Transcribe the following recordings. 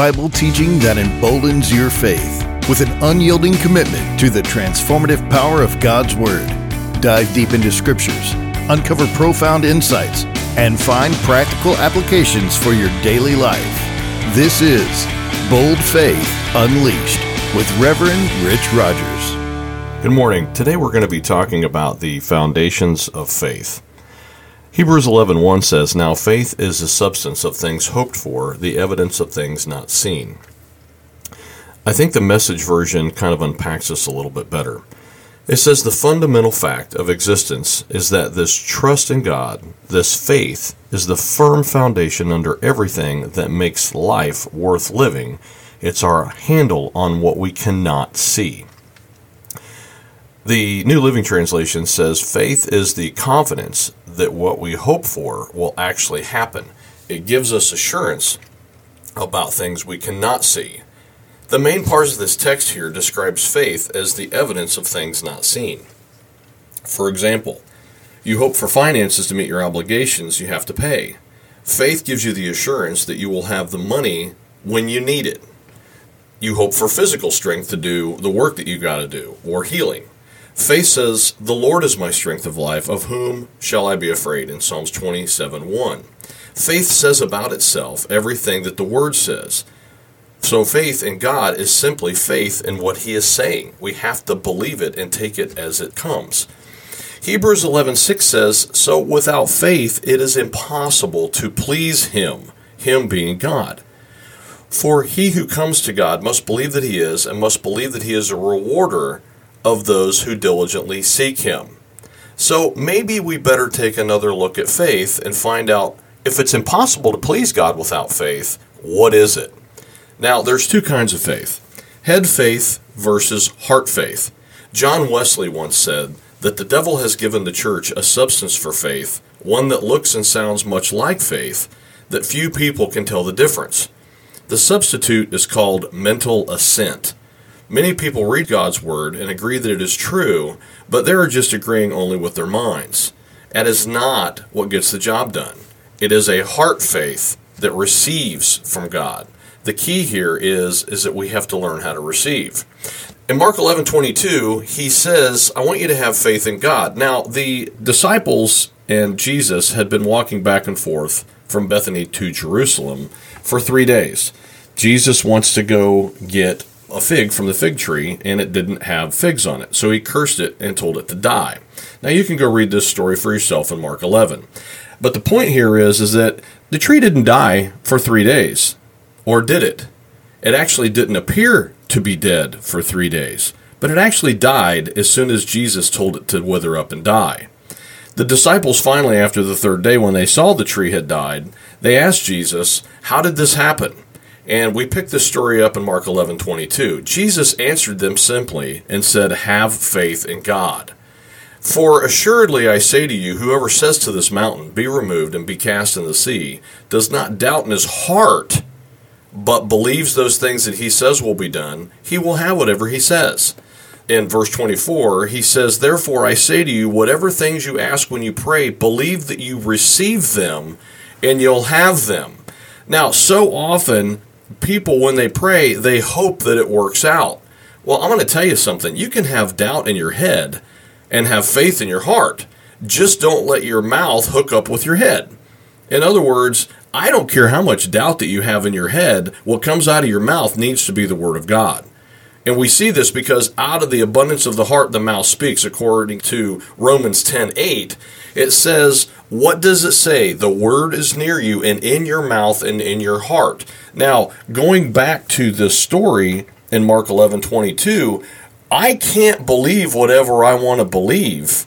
Bible teaching that emboldens your faith with an unyielding commitment to the transformative power of God's Word. Dive deep into Scriptures, uncover profound insights, and find practical applications for your daily life. This is Bold Faith Unleashed with Reverend Rich Rogers. Good morning. Today we're going to be talking about the foundations of faith. Hebrews 11:1 says, "Now faith is the substance of things hoped for, the evidence of things not seen." I think the Message version kind of unpacks this a little bit better. It says the fundamental fact of existence is that this trust in God, this faith, is the firm foundation under everything that makes life worth living. It's our handle on what we cannot see. The New Living Translation says, faith is the confidence that what we hope for will actually happen. It gives us assurance about things we cannot see. The main part of this text here describes faith as the evidence of things not seen. For example, you hope for finances to meet your obligations you have to pay. Faith gives you the assurance that you will have the money when you need it. You hope for physical strength to do the work that you got to do, or healing. Faith says, the Lord is my strength of life, of whom shall I be afraid, in Psalms 27:1. Faith says about itself everything that the Word says. So faith in God is simply faith in what He is saying. We have to believe it and take it as it comes. Hebrews 11:6 says, so without faith it is impossible to please Him, Him being God. For he who comes to God must believe that He is, and must believe that He is a rewarder of those who diligently seek Him. So maybe we better take another look at faith and find out, if it's impossible to please God without faith, what is it? Now, there's two kinds of faith: head faith versus heart faith. John Wesley once said that the devil has given the church a substance for faith, one that looks and sounds much like faith, that few people can tell the difference. The substitute is called mental assent. Many people read God's Word and agree that it is true, but they are just agreeing only with their minds. That is not what gets the job done. It is a heart faith that receives from God. The key here is that we have to learn how to receive. In Mark 11:22, He says, I want you to have faith in God. Now, the disciples and Jesus had been walking back and forth from Bethany to Jerusalem for 3 days. Jesus wants to go get a fig from the fig tree, and it didn't have figs on it. So He cursed it and told it to die. Now you can go read this story for yourself in Mark 11. But the point here is that the tree didn't die for 3 days, or did it? It actually didn't appear to be dead for 3 days, but it actually died as soon as Jesus told it to wither up and die. The disciples finally, after the 3rd day, when they saw the tree had died, they asked Jesus, how did this happen? And we pick this story up in Mark 11:22. Jesus answered them simply and said, have faith in God. For assuredly I say to you, whoever says to this mountain, be removed and be cast in the sea, does not doubt in his heart, but believes those things that he says will be done, he will have whatever he says. In verse 24, He says, therefore I say to you, whatever things you ask when you pray, believe that you receive them, and you'll have them. Now, so often, people, when they pray, they hope that it works out. Well, I'm going to tell you something. You can have doubt in your head and have faith in your heart. Just don't let your mouth hook up with your head. In other words, I don't care how much doubt that you have in your head, what comes out of your mouth needs to be the Word of God. And we see this because out of the abundance of the heart, the mouth speaks. According to Romans 10:8, it says, what does it say? The word is near you and in your mouth and in your heart. Now, going back to this story in Mark 11:22, I can't believe whatever I want to believe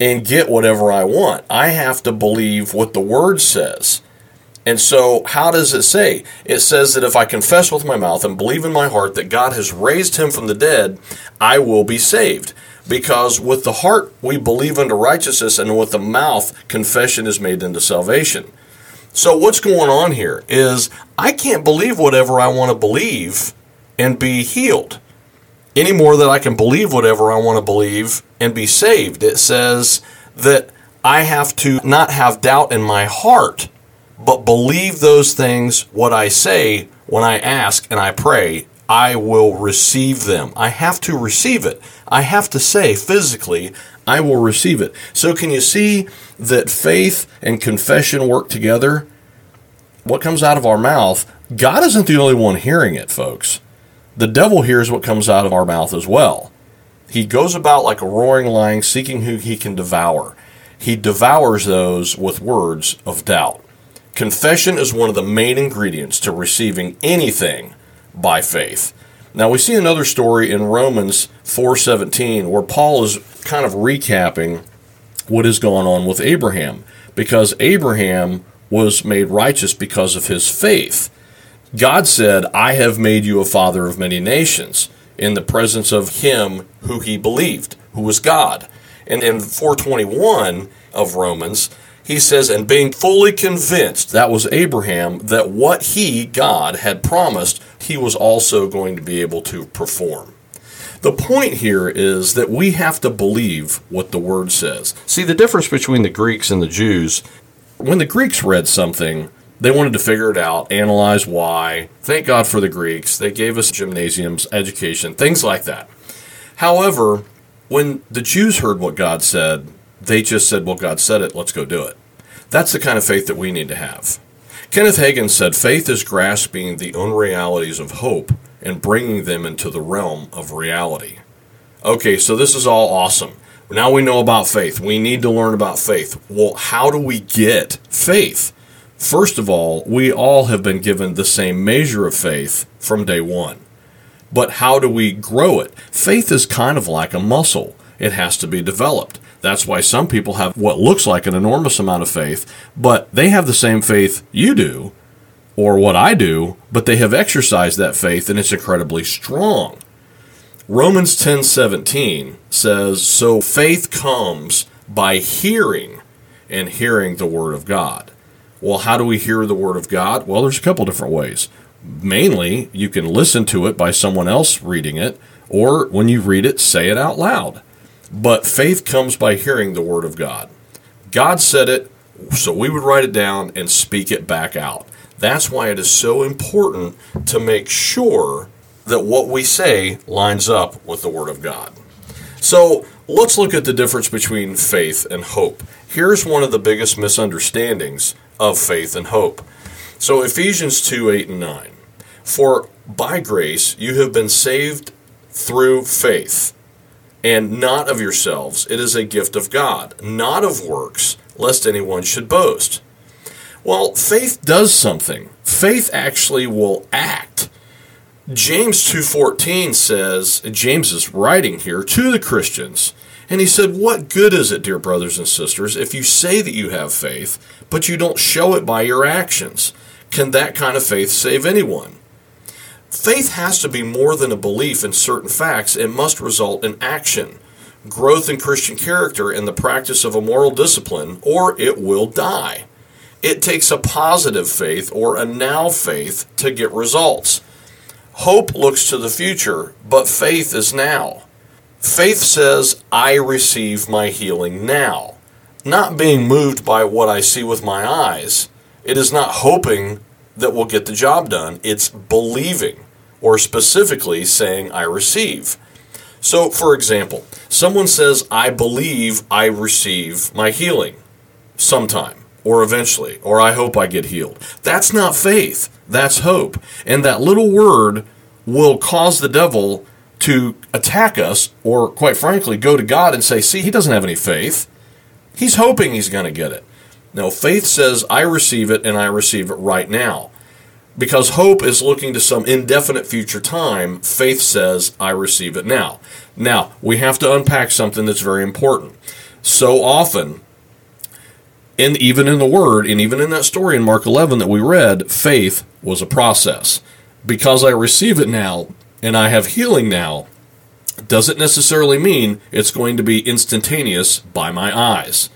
and get whatever I want. I have to believe what the Word says. And so how does it say? It says that if I confess with my mouth and believe in my heart that God has raised Him from the dead, I will be saved. Because with the heart we believe unto righteousness, and with the mouth confession is made unto salvation. So what's going on here is I can't believe whatever I want to believe and be healed any more than I can believe whatever I want to believe and be saved. It says that I have to not have doubt in my heart, but believe those things, what I say, When I ask and I pray, I will receive them. I have to receive it. I have to say physically, I will receive it. So can you see that faith and confession work together? What comes out of our mouth, God isn't the only one hearing it, folks. The devil hears what comes out of our mouth as well. He goes about like a roaring lion, seeking who he can devour. He devours those with words of doubt. Confession is one of the main ingredients to receiving anything by faith. Now, we see another story in Romans 4:17 where Paul is kind of recapping what has gone on with Abraham, because Abraham was made righteous because of his faith. God said, I have made you a father of many nations, in the presence of him who he believed, who was God. And in 4:21 of Romans, he says, and being fully convinced, that was Abraham, that what he, God, had promised, he was also going to be able to perform. The point here is that we have to believe what the word says. See, the difference between the Greeks and the Jews, when the Greeks read something, they wanted to figure it out, analyze why. Thank God for the Greeks. They gave us gymnasiums, education, things like that. However, when the Jews heard what God said, they just said, well, God said it, let's go do it. That's the kind of faith that we need to have. Kenneth Hagin said, faith is grasping the unrealities of hope and bringing them into the realm of reality. Okay, so this is all awesome. Now we know about faith. We need to learn about faith. Well, how do we get faith? First of all, we all have been given the same measure of faith from day one. But how do we grow it? Faith is kind of like a muscle. It has to be developed. That's why some people have what looks like an enormous amount of faith, but they have the same faith you do, or what I do, but they have exercised that faith, and it's incredibly strong. Romans 10:17 says, so faith comes by hearing, and hearing the word of God. Well, how do we hear the Word of God? Well, there's a couple different ways. Mainly, you can listen to it by someone else reading it, or when you read it, say it out loud. But faith comes by hearing the Word of God. God said it, so we would write it down and speak it back out. That's why it is so important to make sure that what we say lines up with the Word of God. So let's look at the difference between faith and hope. Here's one of the biggest misunderstandings of faith and hope. So Ephesians 2:8-9. For by grace you have been saved through faith, and not of yourselves. It is a gift of God, not of works, lest anyone should boast. Well, faith does something. Faith actually will act. James 2:14 says, James is writing here to the Christians, and he said, what good is it, dear brothers and sisters, if you say that you have faith, but you don't show it by your actions? Can that kind of faith save anyone? Faith has to be more than a belief in certain facts. It must result in action, growth in Christian character, and the practice of a moral discipline, or it will die. It takes a positive faith or a now faith to get results. Hope looks to the future, but faith is now. Faith says, I receive my healing now, not being moved by what I see with my eyes. It is not hoping that we'll get the job done. It's believing, or specifically saying, I receive. So, for example, someone says, I believe I receive my healing sometime, or eventually, or I hope I get healed. That's not faith. That's hope. And that little word will cause the devil to attack us, or quite frankly, go to God and say, see, he doesn't have any faith. He's hoping he's going to get it. No, faith says, I receive it, and I receive it right now. Because hope is looking to some indefinite future time, faith says, I receive it now. Now, we have to unpack something that's very important. So often, and even in the Word, and even in that story in Mark 11 that we read, faith was a process. Because I receive it now, and I have healing now, doesn't necessarily mean it's going to be instantaneous by my eyes.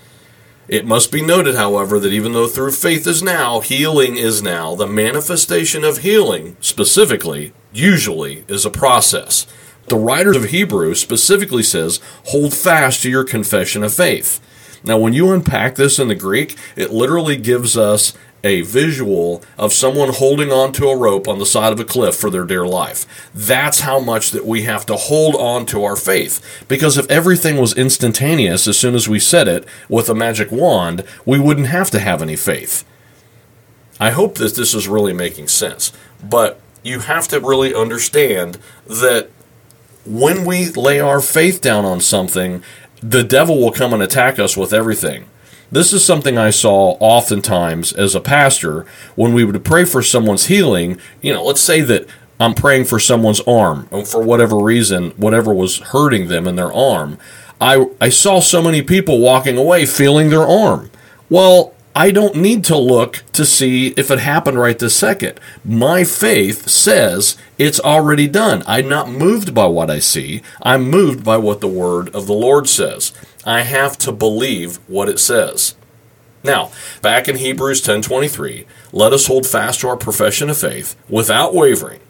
It must be noted, however, that even though through faith is now, healing is now, the manifestation of healing, specifically, usually is a process. The writer of Hebrews specifically says, hold fast to your confession of faith. Now, when you unpack this in the Greek, it literally gives us a visual of someone holding onto a rope on the side of a cliff for their dear life. That's how much that we have to hold on to our faith. Because if everything was instantaneous as soon as we said it with a magic wand, we wouldn't have to have any faith. I hope that this is really making sense. But you have to really understand that when we lay our faith down on something, the devil will come and attack us with everything. This is something I saw oftentimes as a pastor when we would pray for someone's healing. You know, let's say that I'm praying for someone's arm, and for whatever reason, whatever was hurting them in their arm, I saw so many people walking away feeling their arm. Well, I don't need to look to see if it happened right this second. My faith says it's already done. I'm not moved by what I see. I'm moved by what the word of the Lord says. I have to believe what it says. Now, back in Hebrews 10:23, let us hold fast to our profession of faith without wavering.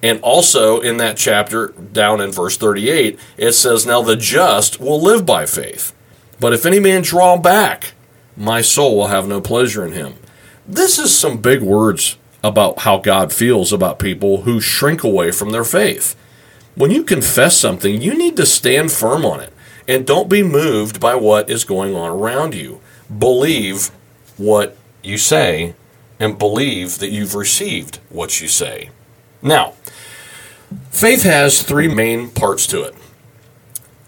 And also in that chapter, down in verse 38, it says, now the just will live by faith. But if any man draw back, my soul will have no pleasure in him. This is some big words about how God feels about people who shrink away from their faith. When you confess something, you need to stand firm on it, and don't be moved by what is going on around you. Believe what you say, and believe that you've received what you say. Now, faith has three main parts to it.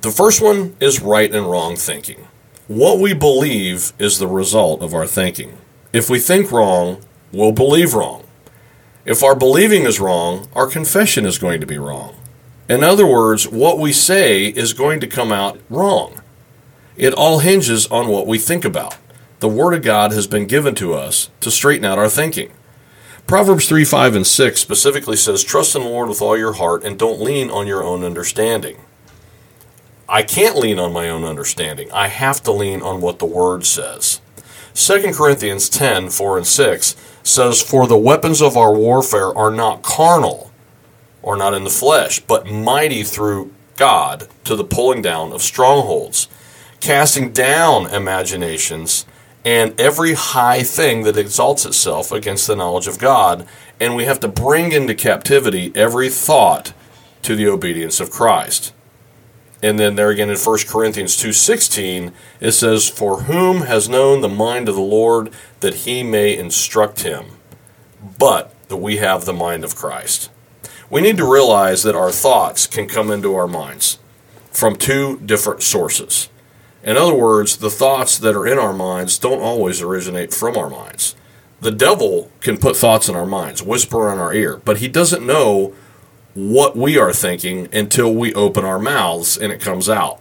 The first one is right and wrong thinking. What we believe is the result of our thinking. If we think wrong, we'll believe wrong. If our believing is wrong, our confession is going to be wrong. In other words, what we say is going to come out wrong. It all hinges on what we think about. The Word of God has been given to us to straighten out our thinking. Proverbs 3, 5, and 6 specifically says, trust in the Lord with all your heart and don't lean on your own understanding. I can't lean on my own understanding. I have to lean on what the Word says. 2 Corinthians 10, 4 and 6 says, for the weapons of our warfare are not carnal, or not in the flesh, but mighty through God to the pulling down of strongholds, casting down imaginations, and every high thing that exalts itself against the knowledge of God. And we have to bring into captivity every thought to the obedience of Christ. And then there again in 1 Corinthians 2:16, it says, for whom has known the mind of the Lord that he may instruct him, but that we have the mind of Christ. We need to realize that our thoughts can come into our minds from two different sources. In other words, the thoughts that are in our minds don't always originate from our minds. The devil can put thoughts in our minds, whisper in our ear, but he doesn't know what we are thinking until we open our mouths and it comes out.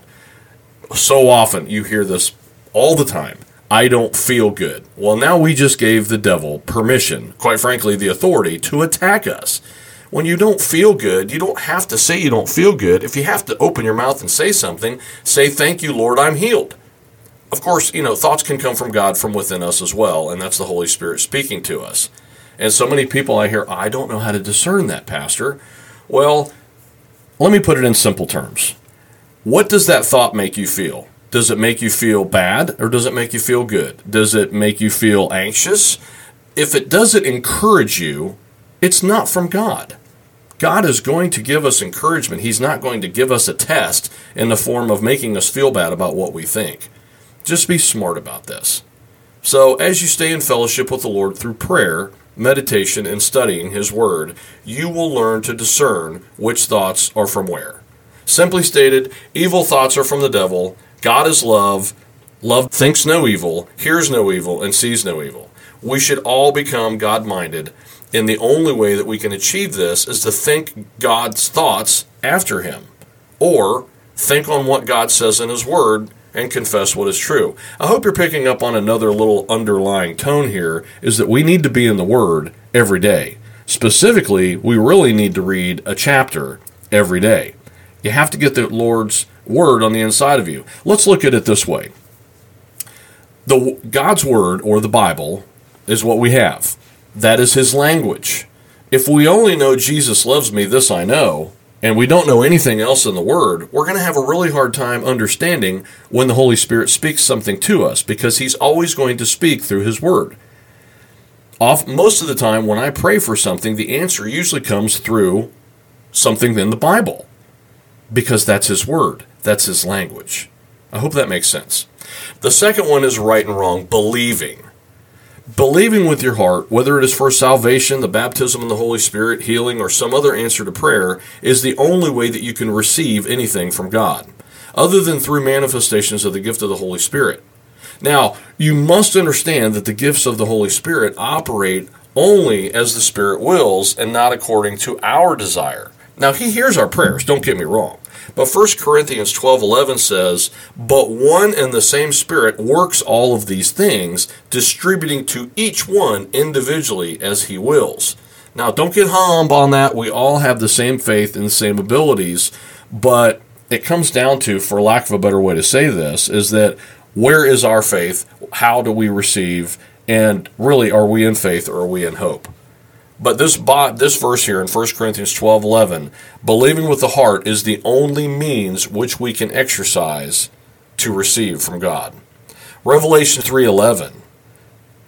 So often you hear this all the time. I don't feel good. Well, now we just gave the devil permission, quite frankly, the authority to attack us. When you don't feel good, you don't have to say you don't feel good. If you have to open your mouth and say something, say, thank you, Lord, I'm healed. Of course, you know, thoughts can come from God from within us as well, and that's the Holy Spirit speaking to us. And so many people I hear, I don't know how to discern that, Pastor. Well, let me put it in simple terms. What does that thought make you feel? Does it make you feel bad or does it make you feel good? Does it make you feel anxious? If it doesn't encourage you, it's not from God. God is going to give us encouragement. He's not going to give us a test in the form of making us feel bad about what we think. Just be smart about this. So as you stay in fellowship with the Lord through prayer, meditation, and studying His Word, you will learn to discern which thoughts are from where. Simply stated, evil thoughts are from the devil, God is love, love thinks no evil, hears no evil, and sees no evil. We should all become God-minded, and the only way that we can achieve this is to think God's thoughts after Him, or think on what God says in His Word, and confess what is true. I hope you're picking up on another little underlying tone here, is that we need to be in the Word every day. Specifically, we really need to read a chapter every day. You have to get the Lord's Word on the inside of you. Let's look at it this way. God's Word, or the Bible, is what we have. That is His language. If we only know Jesus loves me, this I know, and we don't know anything else in the Word, we're going to have a really hard time understanding when the Holy Spirit speaks something to us, because He's always going to speak through His Word. most of the time when I pray for something, the answer usually comes through something in the Bible, because that's His Word, that's His language. I hope that makes sense. The second one is right and wrong, believing. Believing with your heart, whether it is for salvation, the baptism in the Holy Spirit, healing, or some other answer to prayer, is the only way that you can receive anything from God, other than through manifestations of the gift of the Holy Spirit. Now, you must understand that the gifts of the Holy Spirit operate only as the Spirit wills and not according to our desire. Now, He hears our prayers, don't get me wrong. But 1 Corinthians 12:11 says, "But one and the same Spirit works all of these things, distributing to each one individually as He wills." Now, don't get hung up on that. We all have the same faith and the same abilities, but it comes down to, for lack of a better way to say this, is that where is our faith? How do we receive? And really, are we in faith or are we in hope? But this verse here in 1 Corinthians 12:11, believing with the heart is the only means which we can exercise to receive from God. Revelation 3:11,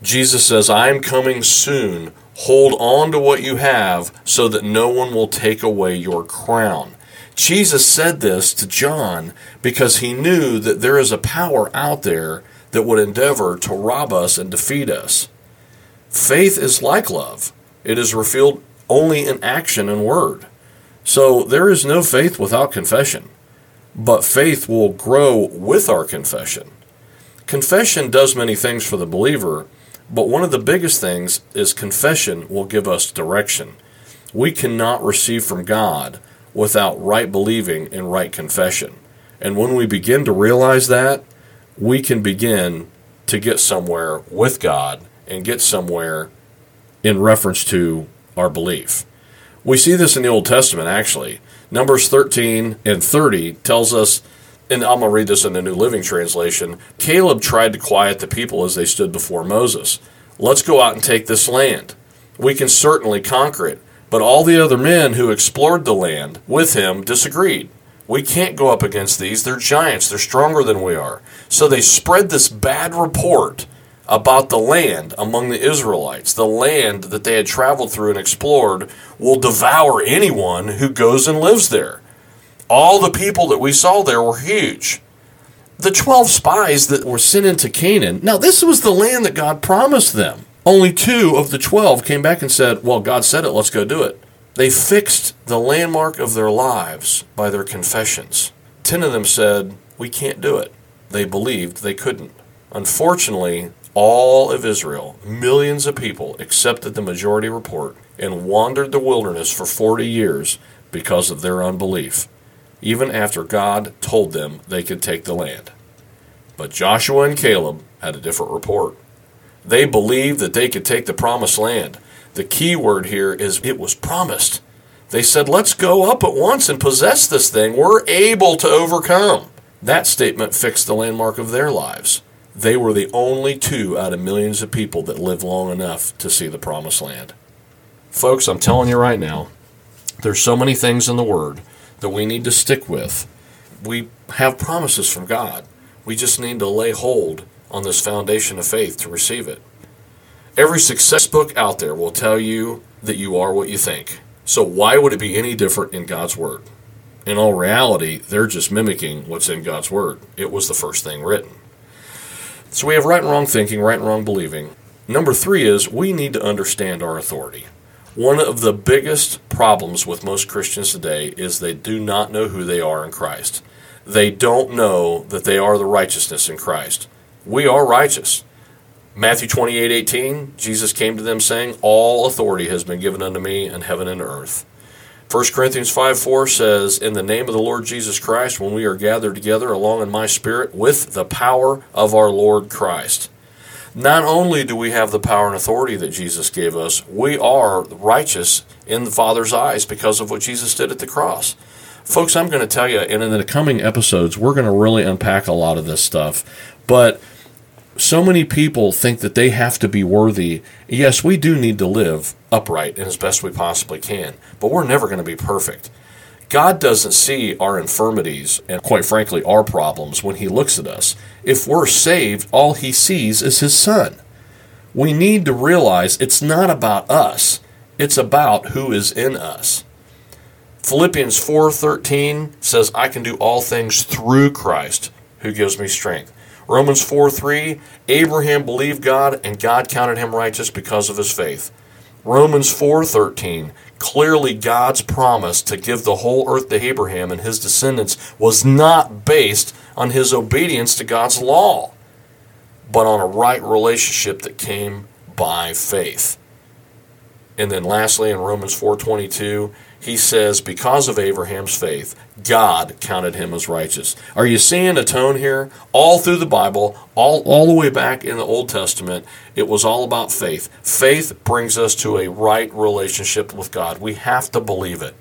Jesus says, "I am coming soon. Hold on to what you have so that no one will take away your crown." Jesus said this to John because He knew that there is a power out there that would endeavor to rob us and defeat us. Faith is like love. It is revealed only in action and word. So there is no faith without confession, but faith will grow with our confession. Confession does many things for the believer, but one of the biggest things is confession will give us direction. We cannot receive from God without right believing and right confession. And when we begin to realize that, we can begin to get somewhere with God and get somewhere in reference to our belief. We see this in the Old Testament, actually. Numbers 13:30 tells us, and I'm going to read this in the New Living Translation, "Caleb tried to quiet the people as they stood before Moses. 'Let's go out and take this land. We can certainly conquer it.' But all the other men who explored the land with him disagreed. 'We can't go up against these. They're giants. They're stronger than we are.' So they spread this bad report about the land among the Israelites. The land that they had traveled through and explored will devour anyone who goes and lives there. All the people that we saw there were huge." The 12 spies that were sent into Canaan, now this was the land that God promised them. Only 2 of the 12 came back and said, "Well, God said it, let's go do it." They fixed the landmark of their lives by their confessions. 10 of them said, "We can't do it." They believed they couldn't. Unfortunately, all of Israel, millions of people, accepted the majority report and wandered the wilderness for 40 years because of their unbelief, even after God told them they could take the land. But Joshua and Caleb had a different report. They believed that they could take the promised land. The key word here is it was promised. They said, "Let's go up at once and possess this thing. We're able to overcome." That statement fixed the landmark of their lives. They were the only 2 out of millions of people that lived long enough to see the promised land. Folks, I'm telling you right now, there's so many things in the Word that we need to stick with. We have promises from God. We just need to lay hold on this foundation of faith to receive it. Every success book out there will tell you that you are what you think. So why would it be any different in God's Word? In all reality, they're just mimicking what's in God's Word. It was the first thing written. So we have right and wrong thinking, right and wrong believing. Number 3 is we need to understand our authority. One of the biggest problems with most Christians today is they do not know who they are in Christ. They don't know that they are the righteousness in Christ. We are righteous. Matthew 28:18, Jesus came to them saying, "All authority has been given unto me in heaven and earth." 1 Corinthians 5:4 says, "In the name of the Lord Jesus Christ, when we are gathered together along in my spirit with the power of our Lord Christ." Not only do we have the power and authority that Jesus gave us, we are righteous in the Father's eyes because of what Jesus did at the cross. Folks, I'm going to tell you, and in the coming episodes, we're going to really unpack a lot of this stuff. But so many people think that they have to be worthy. Yes, we do need to live upright and as best we possibly can, but we're never going to be perfect. God doesn't see our infirmities and, quite frankly, our problems when He looks at us. If we're saved, all He sees is His Son. we need to realize it's not about us. It's about who is in us. Philippians 4:13 says, I can do all things through Christ who gives me strength. Romans 4:3, Abraham believed God and God counted him righteous because of his faith. Romans 4:13, clearly God's promise to give the whole earth to Abraham and his descendants was not based on his obedience to God's law, but on a right relationship that came by faith. And then lastly, in Romans 4:22, he says, because of Abraham's faith, God counted him as righteous. Are you seeing a tone here? All through the Bible, all the way back in the Old Testament, it was all about faith. Faith brings us to a right relationship with God. We have to believe it.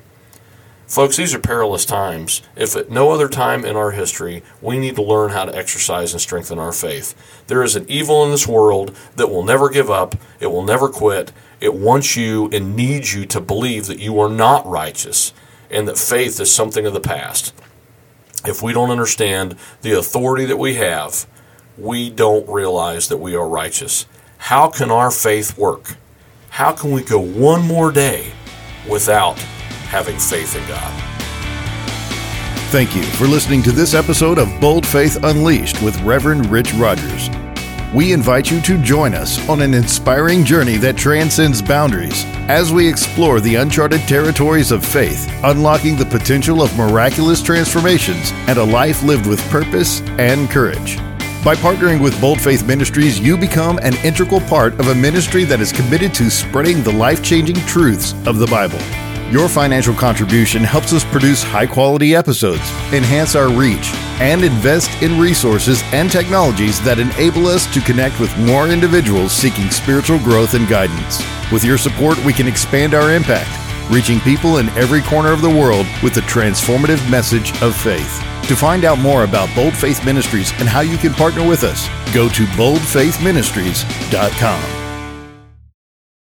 Folks, these are perilous times. If at no other time in our history, we need to learn how to exercise and strengthen our faith. There is an evil in this world that will never give up. It will never quit. It wants you and needs you to believe that you are not righteous and that faith is something of the past. If we don't understand the authority that we have, we don't realize that we are righteous. How can our faith work? How can we go one more day without having faith in God? Thank you for listening to this episode of Bold Faith Unleashed with Reverend Rich Rogers. We invite you to join us on an inspiring journey that transcends boundaries as we explore the uncharted territories of faith, unlocking the potential of miraculous transformations and a life lived with purpose and courage. By partnering with Bold Faith Ministries, you become an integral part of a ministry that is committed to spreading the life-changing truths of the Bible. Your financial contribution helps us produce high-quality episodes, enhance our reach, and invest in resources and technologies that enable us to connect with more individuals seeking spiritual growth and guidance. With your support, we can expand our impact, reaching people in every corner of the world with the transformative message of faith. To find out more about Bold Faith Ministries and how you can partner with us, go to boldfaithministries.com.